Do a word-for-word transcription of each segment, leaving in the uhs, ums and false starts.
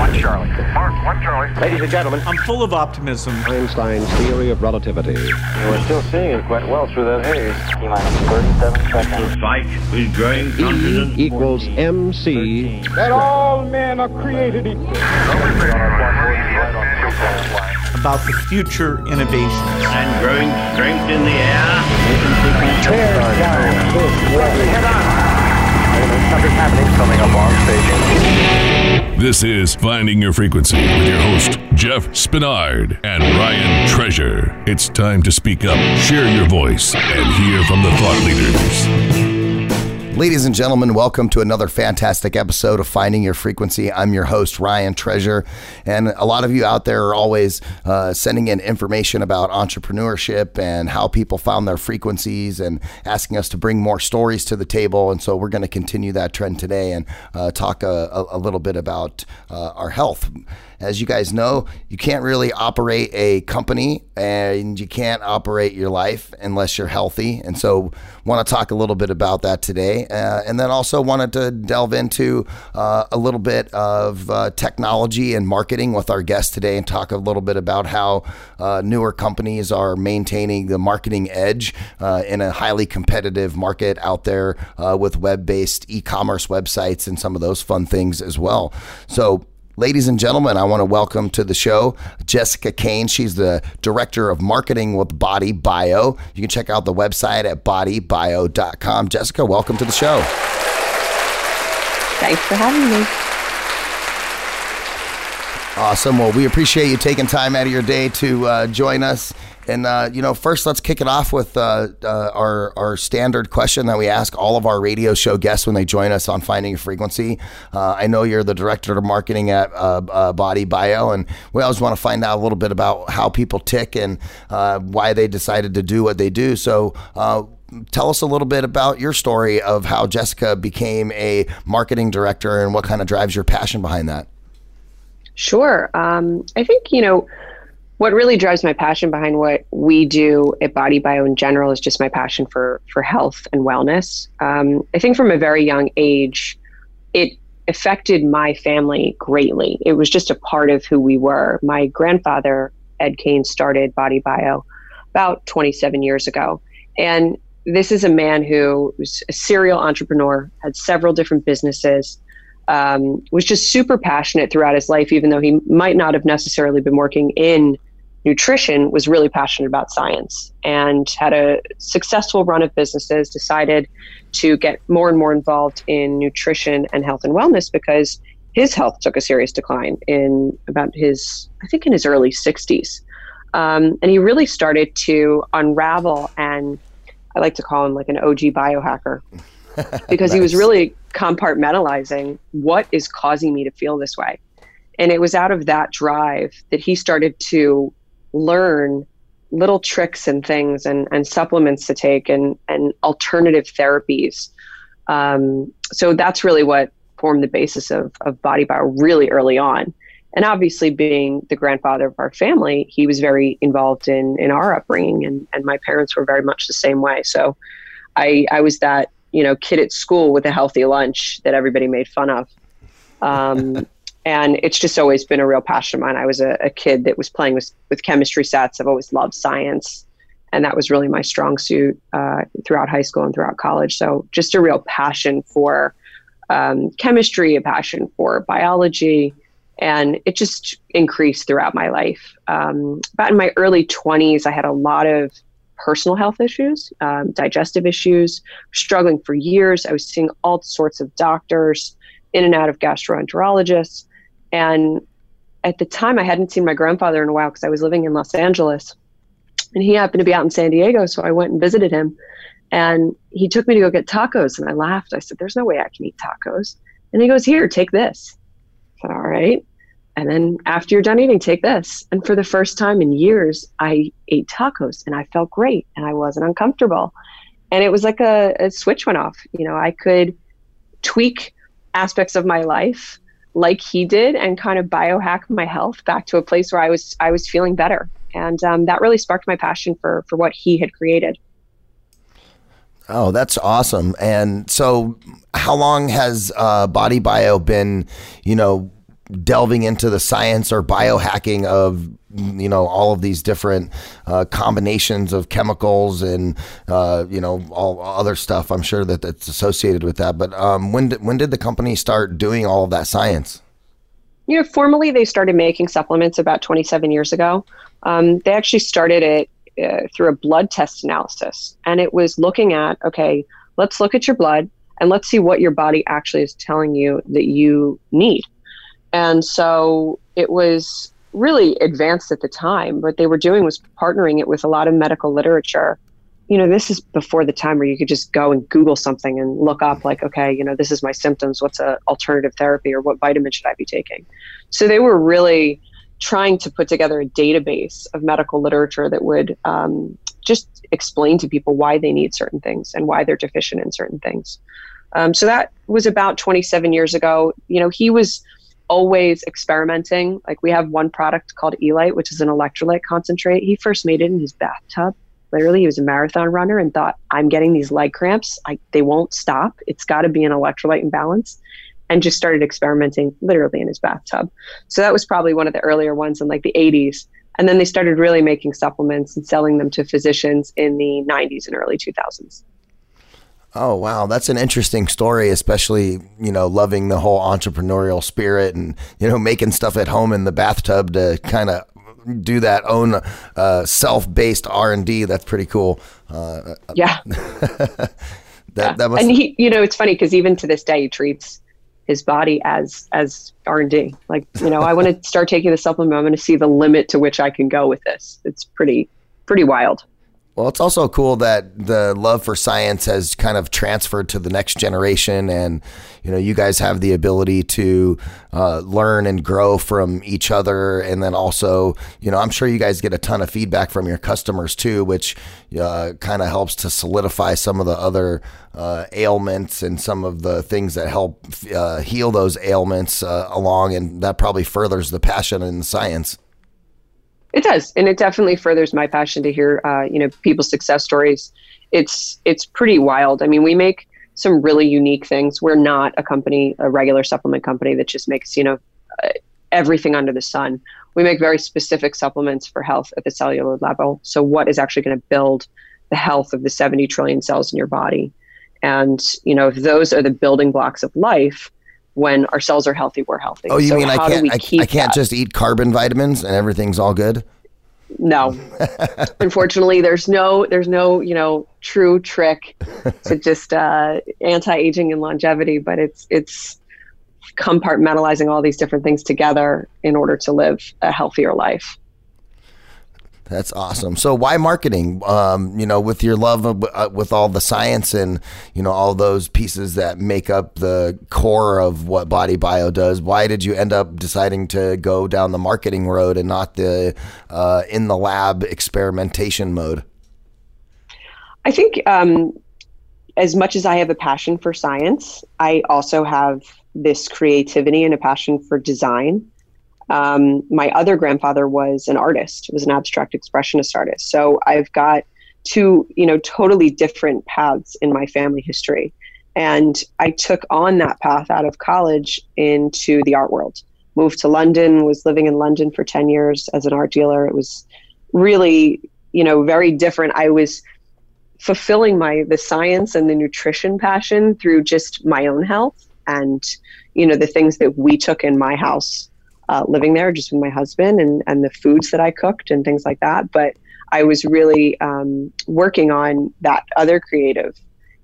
one Charlie. Mark, one Charlie. Ladies and gentlemen, I'm full of optimism. Einstein's theory of relativity. We're still seeing it quite well through that haze. T minus thirty-seven seconds. The fight is growing confidence. E equals M C. That all men are created equal. About the future innovations. And growing strength in the air. Tear down this world. Head on. Something's happening, coming up on station. This is Finding Your Frequency with your host, Jeff Spinard and Ryan Treasure. It's time to speak up, share your voice, and hear from the thought leaders. Ladies and gentlemen, welcome to another fantastic episode of Finding Your Frequency. I'm your host, Ryan Treasure, and a lot of you out there are always uh, sending in information about entrepreneurship and how people found their frequencies and asking us to bring more stories to the table. And so we're going to continue that trend today and uh, talk a, a little bit about uh, our health. As you guys know, you can't really operate a company and you can't operate your life unless you're healthy. And so want to talk a little bit about that today. Uh, and then also wanted to delve into uh, a little bit of uh, technology and marketing with our guest today and talk a little bit about how uh, newer companies are maintaining the marketing edge uh, in a highly competitive market out there uh, with web-based e-commerce websites and some of those fun things as well. So, ladies and gentlemen, I want to welcome to the show Jessica Kane. She's the Director of Marketing with Body Bio. You can check out the website at body bio dot com. Jessica, welcome to the show. Thanks for having me. Awesome. Well, we appreciate you taking time out of your day to uh, join us. And, uh, you know, first, let's kick it off with uh, uh, our, our standard question that we ask all of our radio show guests when they join us on Finding Your Frequency. Uh, I know you're the Director of Marketing at uh, uh, Body Bio, and we always want to find out a little bit about how people tick and uh, why they decided to do what they do. So uh, tell us a little bit about your story of how Jessica became a marketing director and what kind of drives your passion behind that. Sure. Um, I think, you know, what really drives my passion behind what we do at Body Bio in general is just my passion for for health and wellness. Um, I think from a very young age, it affected my family greatly. It was just a part of who we were. My grandfather, Ed Kane, started Body Bio about twenty-seven years ago. And this is a man who was a serial entrepreneur, had several different businesses, um, was just super passionate throughout his life, even though he might not have necessarily been working in nutrition, was really passionate about science and had a successful run of businesses, decided to get more and more involved in nutrition and health and wellness because his health took a serious decline in about his, I think in his early sixties. Um, and he really started to unravel, and I like to call him like an O G biohacker because nice. He was really compartmentalizing what is causing me to feel this way. And it was out of that drive that he started to learn little tricks and things and, and supplements to take and, and alternative therapies. Um, so that's really what formed the basis of, of Body Bio really early on. And obviously being the grandfather of our family, he was very involved in, in our upbringing, and, and my parents were very much the same way. So I, I was that, you know, kid at school with a healthy lunch that everybody made fun of. Um, And it's just always been a real passion of mine. I was a, a kid that was playing with, with chemistry sets. I've always loved science. And that was really my strong suit uh, throughout high school and throughout college. So just a real passion for um, chemistry, a passion for biology. And it just increased throughout my life. Um, about in my early twenties, I had a lot of personal health issues, um, digestive issues, struggling for years. I was seeing all sorts of doctors, in and out of gastroenterologists. And at the time, I hadn't seen my grandfather in a while because I was living in Los Angeles. And he happened to be out in San Diego, so I went and visited him. And he took me to go get tacos, and I laughed. I said, there's no way I can eat tacos. And he goes, here, take this. I said, all right. And then after you're done eating, take this. And for the first time in years, I ate tacos, and I felt great, and I wasn't uncomfortable. And it was like a, a switch went off. You know, I could tweak aspects of my life like he did and kind of biohack my health back to a place where I was I was feeling better. And um, that really sparked my passion for for what he had created. Oh, that's awesome. And so how long has uh, Body Bio been, you know, delving into the science or biohacking of, you know, all of these different uh, combinations of chemicals and, uh, you know, all other stuff. I'm sure that that's associated with that. But um, when, did, when did the company start doing all of that science? You know, formally, they started making supplements about twenty-seven years ago. Um, they actually started it uh, through a blood test analysis. And it was looking at, okay, let's look at your blood and let's see what your body actually is telling you that you need. And so it was really advanced at the time. What they were doing was partnering it with a lot of medical literature. You know, this is before the time where you could just go and Google something and look up like, okay, you know, this is my symptoms. What's an alternative therapy, or what vitamin should I be taking? So they were really trying to put together a database of medical literature that would um, just explain to people why they need certain things and why they're deficient in certain things. Um, so that was about twenty-seven years ago. You know, he was always experimenting. Like, we have one product called Elite, which is an electrolyte concentrate. He first made it in his bathtub. Literally, he was a marathon runner and thought, I'm getting these leg cramps. I, they won't stop. It's got to be an electrolyte imbalance. And just started experimenting literally in his bathtub. So that was probably one of the earlier ones in like the eighties. And then they started really making supplements and selling them to physicians in the nineties and early two thousands. Oh, wow. That's an interesting story, especially, you know, loving the whole entrepreneurial spirit and, you know, making stuff at home in the bathtub to kind of do that own uh, self-based R and D. That's pretty cool. Uh, yeah. that, yeah. That must... And, he, you know, it's funny because even to this day, he treats his body as as R and D. Like, you know, I want to start taking this supplement. I'm going to see the limit to which I can go with this. It's pretty, pretty wild. Well, it's also cool that the love for science has kind of transferred to the next generation. And, you know, you guys have the ability to uh, learn and grow from each other. And then also, you know, I'm sure you guys get a ton of feedback from your customers too, which uh, kind of helps to solidify some of the other uh, ailments and some of the things that help uh, heal those ailments uh, along. And that probably furthers the passion in the science. It does. And it definitely furthers my passion to hear, uh, you know, people's success stories. It's, it's pretty wild. I mean, we make some really unique things. We're not a company, a regular supplement company that just makes, you know, uh, everything under the sun. We make very specific supplements for health at the cellular level. So what is actually going to build the health of the seventy trillion cells in your body? And, you know, if those are the building blocks of life, when our cells are healthy, we're healthy. Oh, you so mean I can't, I, I can't just eat carbon vitamins and everything's all good? No. Unfortunately, there's no, there's no, you know, true trick to just uh, anti-aging and longevity, but it's, it's compartmentalizing all these different things together in order to live a healthier life. That's awesome. So why marketing? Um, you know, with your love of, uh, with all the science and, you know, all those pieces that make up the core of what Body Bio does, why did you end up deciding to go down the marketing road and not the uh, in the lab experimentation mode? I think um, as much as I have a passion for science, I also have this creativity and a passion for design. Um, my other grandfather was an artist, was an abstract expressionist artist. So I've got two, you know, totally different paths in my family history. And I took on that path out of college into the art world, moved to London, was living in London for ten years as an art dealer. It was really, you know, very different. I was fulfilling my, the science and the nutrition passion through just my own health and, you know, the things that we took in my house. Uh, living there just with my husband and, and the foods that I cooked and things like that. But I was really um, working on that other creative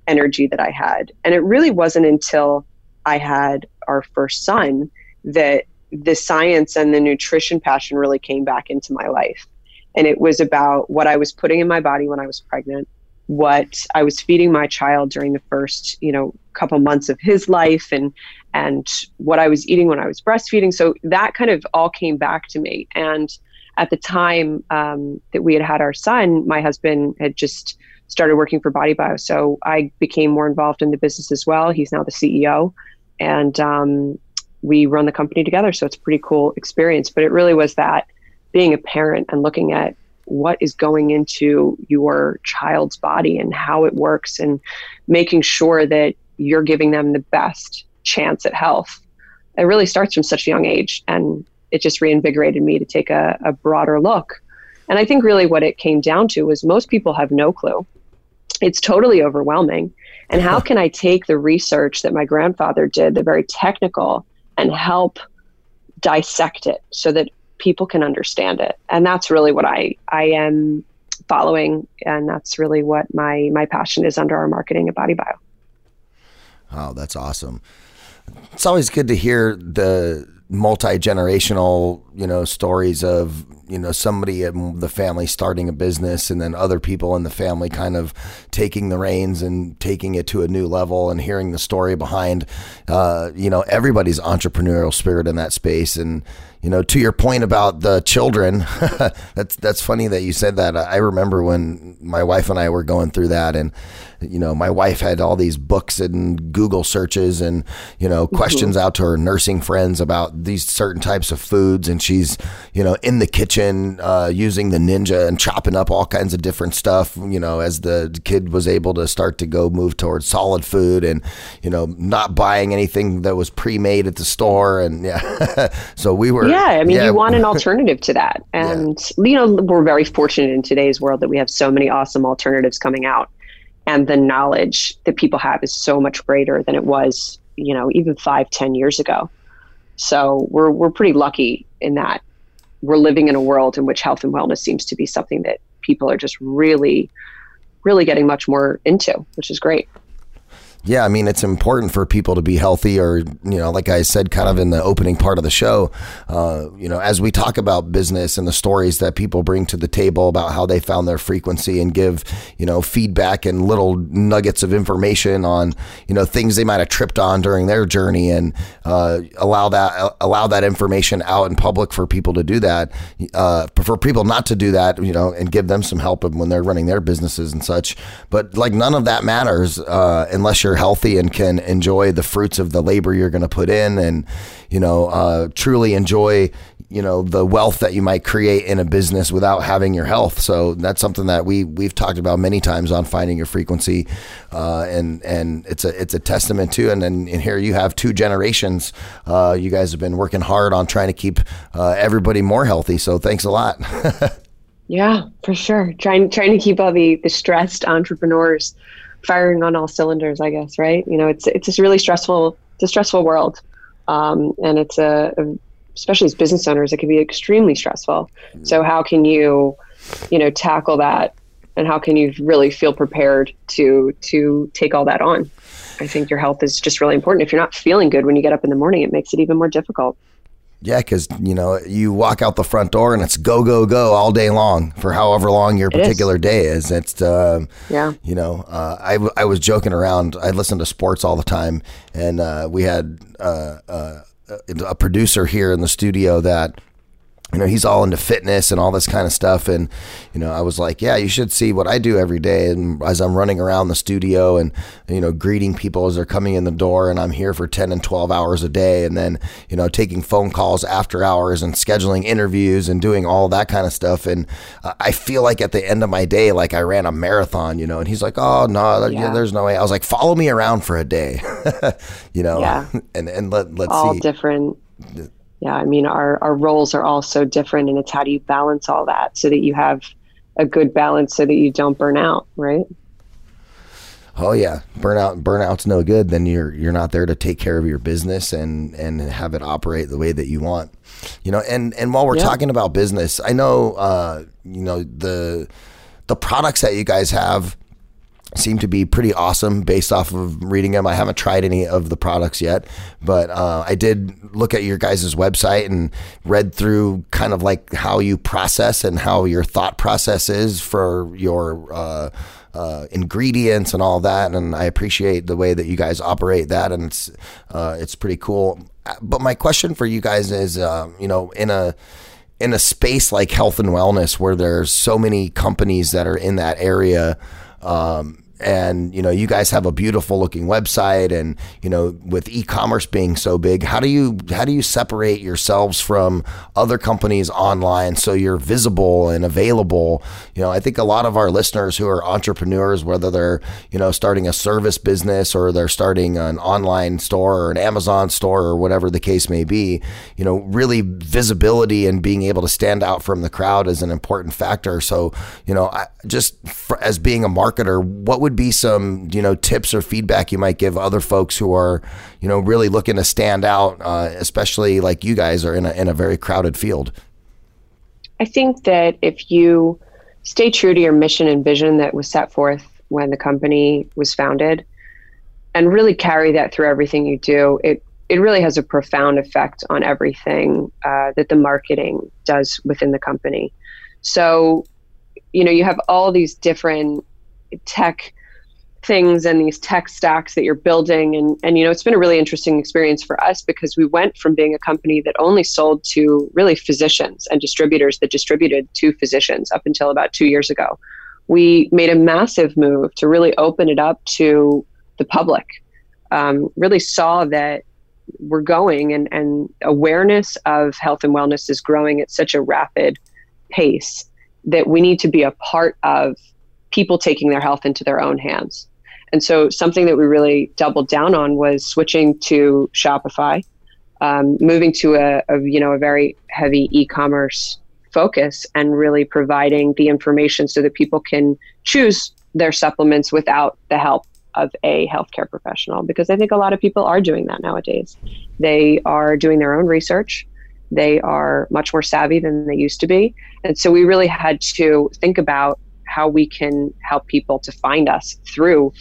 energy that I had. And it really wasn't until I had our first son that the science and the nutrition passion really came back into my life. And it was about what I was putting in my body when I was pregnant, what I was feeding my child during the first, you know, couple months of his life and and what I was eating when I was breastfeeding. So that kind of all came back to me. And at the time um, that we had had our son, my husband had just started working for Body Bio. So I became more involved in the business as well. He's now the C E O and um, we run the company together. So it's a pretty cool experience, but it really was that being a parent and looking at what is going into your child's body and how it works and making sure that you're giving them the best chance at health it really starts from such a young age. And it just reinvigorated me to take a, a broader look. And I think really what it came down to was most people have no clue. It's totally overwhelming. And how can I take the research that my grandfather did, the very technical, and help dissect it so that people can understand it? And that's really what I, I am following. And that's really what my, my passion is under our marketing at Body Bio. Oh, that's awesome. It's always good to hear the multi-generational, you know, stories of, you know, somebody in the family starting a business and then other people in the family kind of taking the reins and taking it to a new level, and hearing the story behind, uh, you know, everybody's entrepreneurial spirit in that space. And, you know, to your point about the children, that's, that's funny that you said that. I remember when my wife and I were going through that, and, you know, my wife had all these books and Google searches and, you know, questions mm-hmm. out to her nursing friends about these certain types of foods. And she's, you know, in the kitchen uh, using the ninja and chopping up all kinds of different stuff, you know, as the kid was able to start to go move towards solid food and, you know, not buying anything that was pre-made at the store. And yeah, so we were. Yeah, I mean, yeah. You want an alternative to that. And, yeah. you know, we're very fortunate in today's world that we have so many awesome alternatives coming out. And the knowledge that people have is so much greater than it was, you know, even five, ten years ago. So we're we're pretty lucky in that we're living in a world in which health and wellness seems to be something that people are just really, really getting much more into, which is great. Yeah, I mean, it's important for people to be healthy, or, you know, like I said, kind of in the opening part of the show, uh, you know, as we talk about business and the stories that people bring to the table about how they found their frequency, and give, you know, feedback and little nuggets of information on, you know, things they might have tripped on during their journey, and uh, allow that allow that information out in public for people to do that, uh, for people not to do that, you know, and give them some help when they're running their businesses and such. But like none of that matters uh, unless you're healthy and can enjoy the fruits of the labor you're going to put in, and, you know, uh, truly enjoy, you know, the wealth that you might create in a business without having your health. So that's something that we we've talked about many times on Finding Your Frequency. Uh, and, and it's a, it's a testament to, and then and here you have two generations. Uh, you guys have been working hard on trying to keep uh, everybody more healthy. So thanks a lot. Yeah, for sure. Trying, trying to keep all the, the stressed entrepreneurs firing on all cylinders, I guess, right? You know, it's it's this really stressful, it's a stressful world, um, and it's a, a especially as business owners, it can be extremely stressful. So how can you, you know, tackle that, and how can you really feel prepared to to take all that on? I think your health is just really important. If you're not feeling good when you get up in the morning, it makes it even more difficult. Yeah, because, you know, you walk out the front door and it's go, go, go all day long for however long your particular day is. It's, um, yeah. you know, uh, I, w- I was joking around. I listen to sports all the time, and uh, we had uh, uh, a producer here in the studio that, you know, he's all into fitness and all this kind of stuff. And, you know, I was like, yeah, you should see what I do every day. And as I'm running around the studio and, you know, greeting people as they're coming in the door, and I'm here for ten and twelve hours a day. And then, you know, taking phone calls after hours and scheduling interviews and doing all that kind of stuff. And uh, I feel like at the end of my day, like I ran a marathon, you know, and he's like, oh no, yeah. there's no way. I was like, follow me around for a day, you know, yeah. and, and let, let's all see. All different. Yeah, I mean, our, our roles are all so different, and it's how do you balance all that so that you have a good balance so that you don't burn out, right? Oh yeah, burnout burnout's no good. Then you're you're not there to take care of your business and and have it operate the way that you want, you know. And and while we're yeah. talking about business, I know uh, you know the the products that you guys have seem to be pretty awesome based off of reading them. I haven't tried any of the products yet, but uh, I did look at your guys' website and read through kind of like how you process and how your thought process is for your uh, uh, ingredients and all that. And I appreciate the way that you guys operate that, and it's uh, it's pretty cool. But my question for you guys is, um, you know, in a in a space like health and wellness where there's so many companies that are in that area, um, And, you know, you guys have a beautiful looking website, and, you know, with e-commerce being so big, how do you how do you separate yourselves from other companies online so you're visible and available? You know, I think a lot of our listeners who are entrepreneurs, whether they're, you know, starting a service business or they're starting an online store or an Amazon store or whatever the case may be, you know, really visibility and being able to stand out from the crowd is an important factor. So, you know, I, just for, as being a marketer, what would would be some, you know, tips or feedback you might give other folks who are, you know, really looking to stand out, uh, especially like you guys are in a, in a very crowded field? I think that if you stay true to your mission and vision that was set forth when the company was founded and really carry that through everything you do, it, it really has a profound effect on everything uh, that the marketing does within the company. So, you know, you have all these different tech things and these tech stacks that you're building. And, and, you know, it's been a really interesting experience for us because we went from being a company that only sold to really physicians and distributors that distributed to physicians up until about two years ago. We made a massive move to really open it up to the public, um, really saw that we're going and, and awareness of health and wellness is growing at such a rapid pace that we need to be a part of people taking their health into their own hands. And so something that we really doubled down on was switching to Shopify, um, moving to a, a, you know, a very heavy e-commerce focus and really providing the information so that people can choose their supplements without the help of a healthcare professional. Because I think a lot of people are doing that nowadays. They are doing their own research. They are much more savvy than they used to be. And so we really had to think about how we can help people to find us through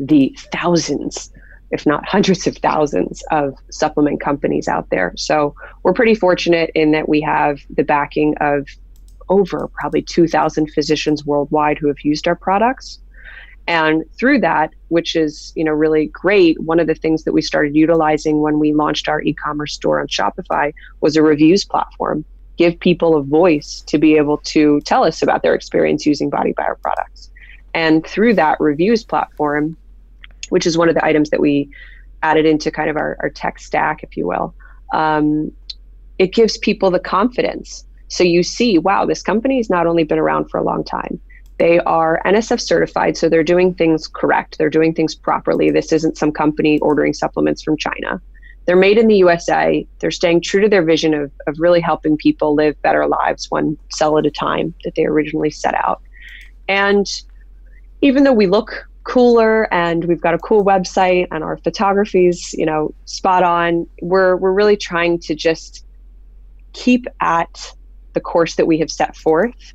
the thousands, if not hundreds of thousands of supplement companies out there. So we're pretty fortunate in that we have the backing of over probably two thousand physicians worldwide who have used our products. And through that, which is, you know, really great, one of the things that we started utilizing when we launched our e-commerce store on Shopify was a reviews platform. Give people a voice to be able to tell us about their experience using Body Bio products. And through that reviews platform, which is one of the items that we added into kind of our, our tech stack, if you will, um, it gives people the confidence. So you see, wow, this company has not only been around for a long time, they are N S F certified, so they're doing things correct. They're doing things properly. This isn't some company ordering supplements from China. They're made in the U S A. They're staying true to their vision of, of really helping people live better lives one cell at a time that they originally set out. And even though we look cooler and we've got a cool website and our photography's, you know, spot on, we're we're really trying to just keep at the course that we have set forth,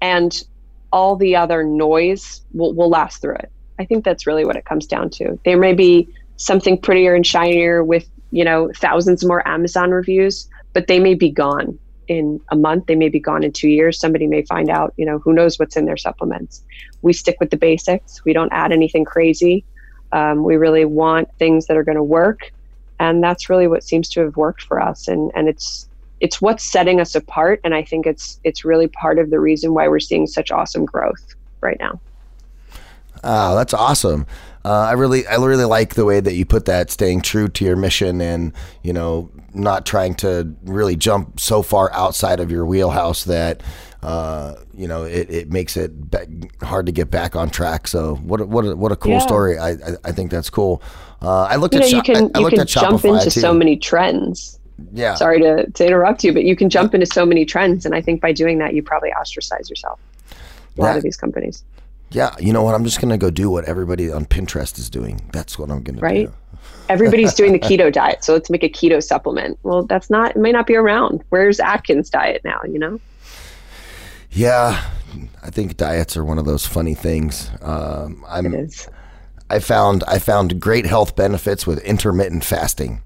and all the other noise will will last through it. I think that's really what it comes down to. There may be something prettier and shinier with, you know, thousands more Amazon reviews, but they may be gone in a month. They may be gone in two years. Somebody may find out, you know, who knows what's in their supplements. We stick with the basics. We don't add anything crazy. Um, we really want things that are going to work. And that's really what seems to have worked for us. And, and it's, it's what's setting us apart. And I think it's, it's really part of the reason why we're seeing such awesome growth right now. Oh, that's awesome. Uh, I really, I really like the way that you put that, staying true to your mission and, you know, not trying to really jump so far outside of your wheelhouse that, uh, you know, it, it makes it be- hard to get back on track. So what, a, what, a, what a cool yeah. story. I, I, I think that's cool. Uh, I looked you know, at, you can, I, I looked you can at Shopify jump into too. So many trends. Yeah. Sorry to, to interrupt you, but you can jump into so many trends. And I think by doing that, you probably ostracize yourself. A lot yeah. of these companies. Yeah, you know what? I'm just going to go do what everybody on Pinterest is doing. That's what I'm going to right? do. Everybody's doing the keto diet, so let's make a keto supplement. Well, that's not, it may not be around. Where's Atkins diet now, you know? Yeah, I think diets are one of those funny things. Um, I'm, it is. I found, I found great health benefits with intermittent fasting,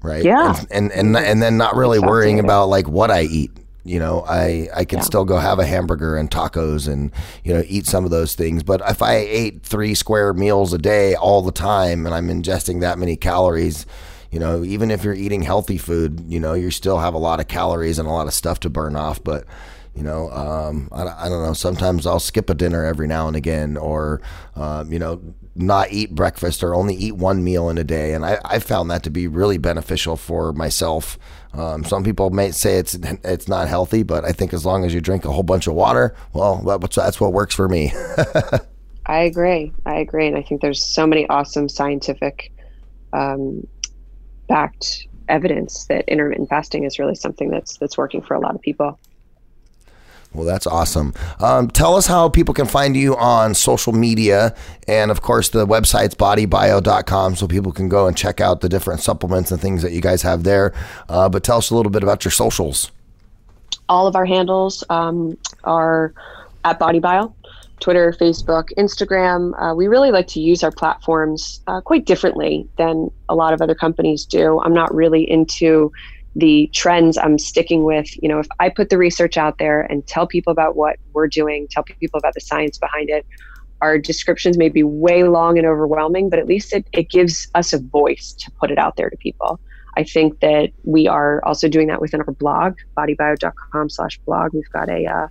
right? Yeah. And, and, and, and then not really worrying about like what I eat. You know, I, I can yeah. still go have a hamburger and tacos and, you know, eat some of those things. But if I ate three square meals a day all the time and I'm ingesting that many calories, you know, even if you're eating healthy food, you know, you still have a lot of calories and a lot of stuff to burn off. But, You know, um, I, I don't know. Sometimes I'll skip a dinner every now and again, or, um, you know, not eat breakfast or only eat one meal in a day. And I, I found that to be really beneficial for myself. Um, some people may say it's it's not healthy, but I think as long as you drink a whole bunch of water, well, that's, that's what works for me. I agree. I agree. And I think there's so many awesome scientific um, backed evidence that intermittent fasting is really something that's that's working for a lot of people. Well, that's awesome. Um, tell us how people can find you on social media. And of course, the website's body bio dot com, so people can go and check out the different supplements and things that you guys have there. Uh, but tell us a little bit about your socials. All of our handles um, are at BodyBio, Twitter, Facebook, Instagram. Uh, we really like to use our platforms uh, quite differently than a lot of other companies do. I'm not really into the trends. I'm sticking with, you know, if I put the research out there and tell people about what we're doing, tell people about the science behind it, our descriptions may be way long and overwhelming, but at least it, it gives us a voice to put it out there to people. I think that we are also doing that within our blog, body bio dot com slash blog. We've got a, uh,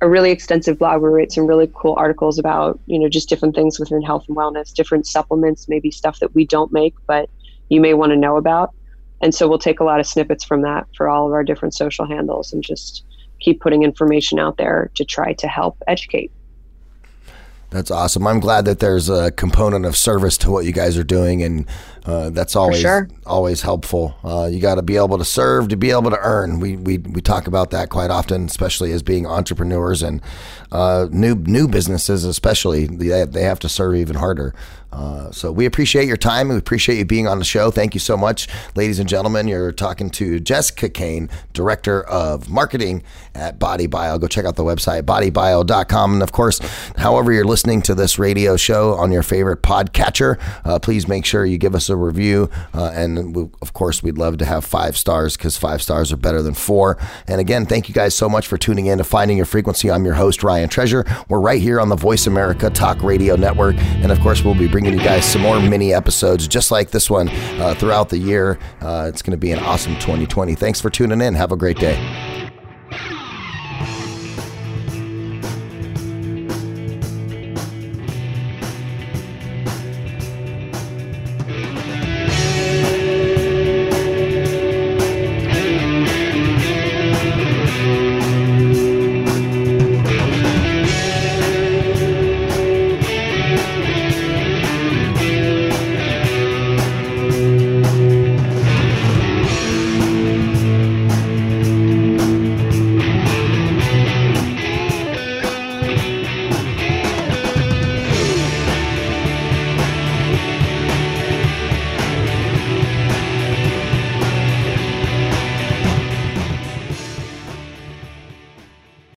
a really extensive blog where we write some really cool articles about, you know, just different things within health and wellness, different supplements, maybe stuff that we don't make, but you may want to know about. And so we'll take a lot of snippets from that for all of our different social handles and just keep putting information out there to try to help educate. That's awesome. I'm glad that there's a component of service to what you guys are doing, and uh, that's always sure. always helpful. Uh, you got to be able to serve to be able to earn. We we we talk about that quite often, especially as being entrepreneurs and uh, new new businesses, especially they they have to serve even harder. Uh, so we appreciate your time. We appreciate you being on the show. Thank you so much, ladies and gentlemen. You're talking to Jessica Kane, Director of Marketing at BodyBio. Go check out the website, body bio dot com. And of course, however you're listening to this radio show on your favorite podcatcher, uh, please make sure you give us a review. Uh, and we, of course, we'd love to have five stars, because five stars are better than four. And again, thank you guys so much for tuning in to Finding Your Frequency. I'm your host, Ryan Treasure. We're right here on the Voice America Talk Radio Network. And of course, we'll be bringing you guys some more mini episodes just like this one uh, throughout the year. Uh, it's going to be an awesome twenty twenty. Thanks for tuning in. Have a great day.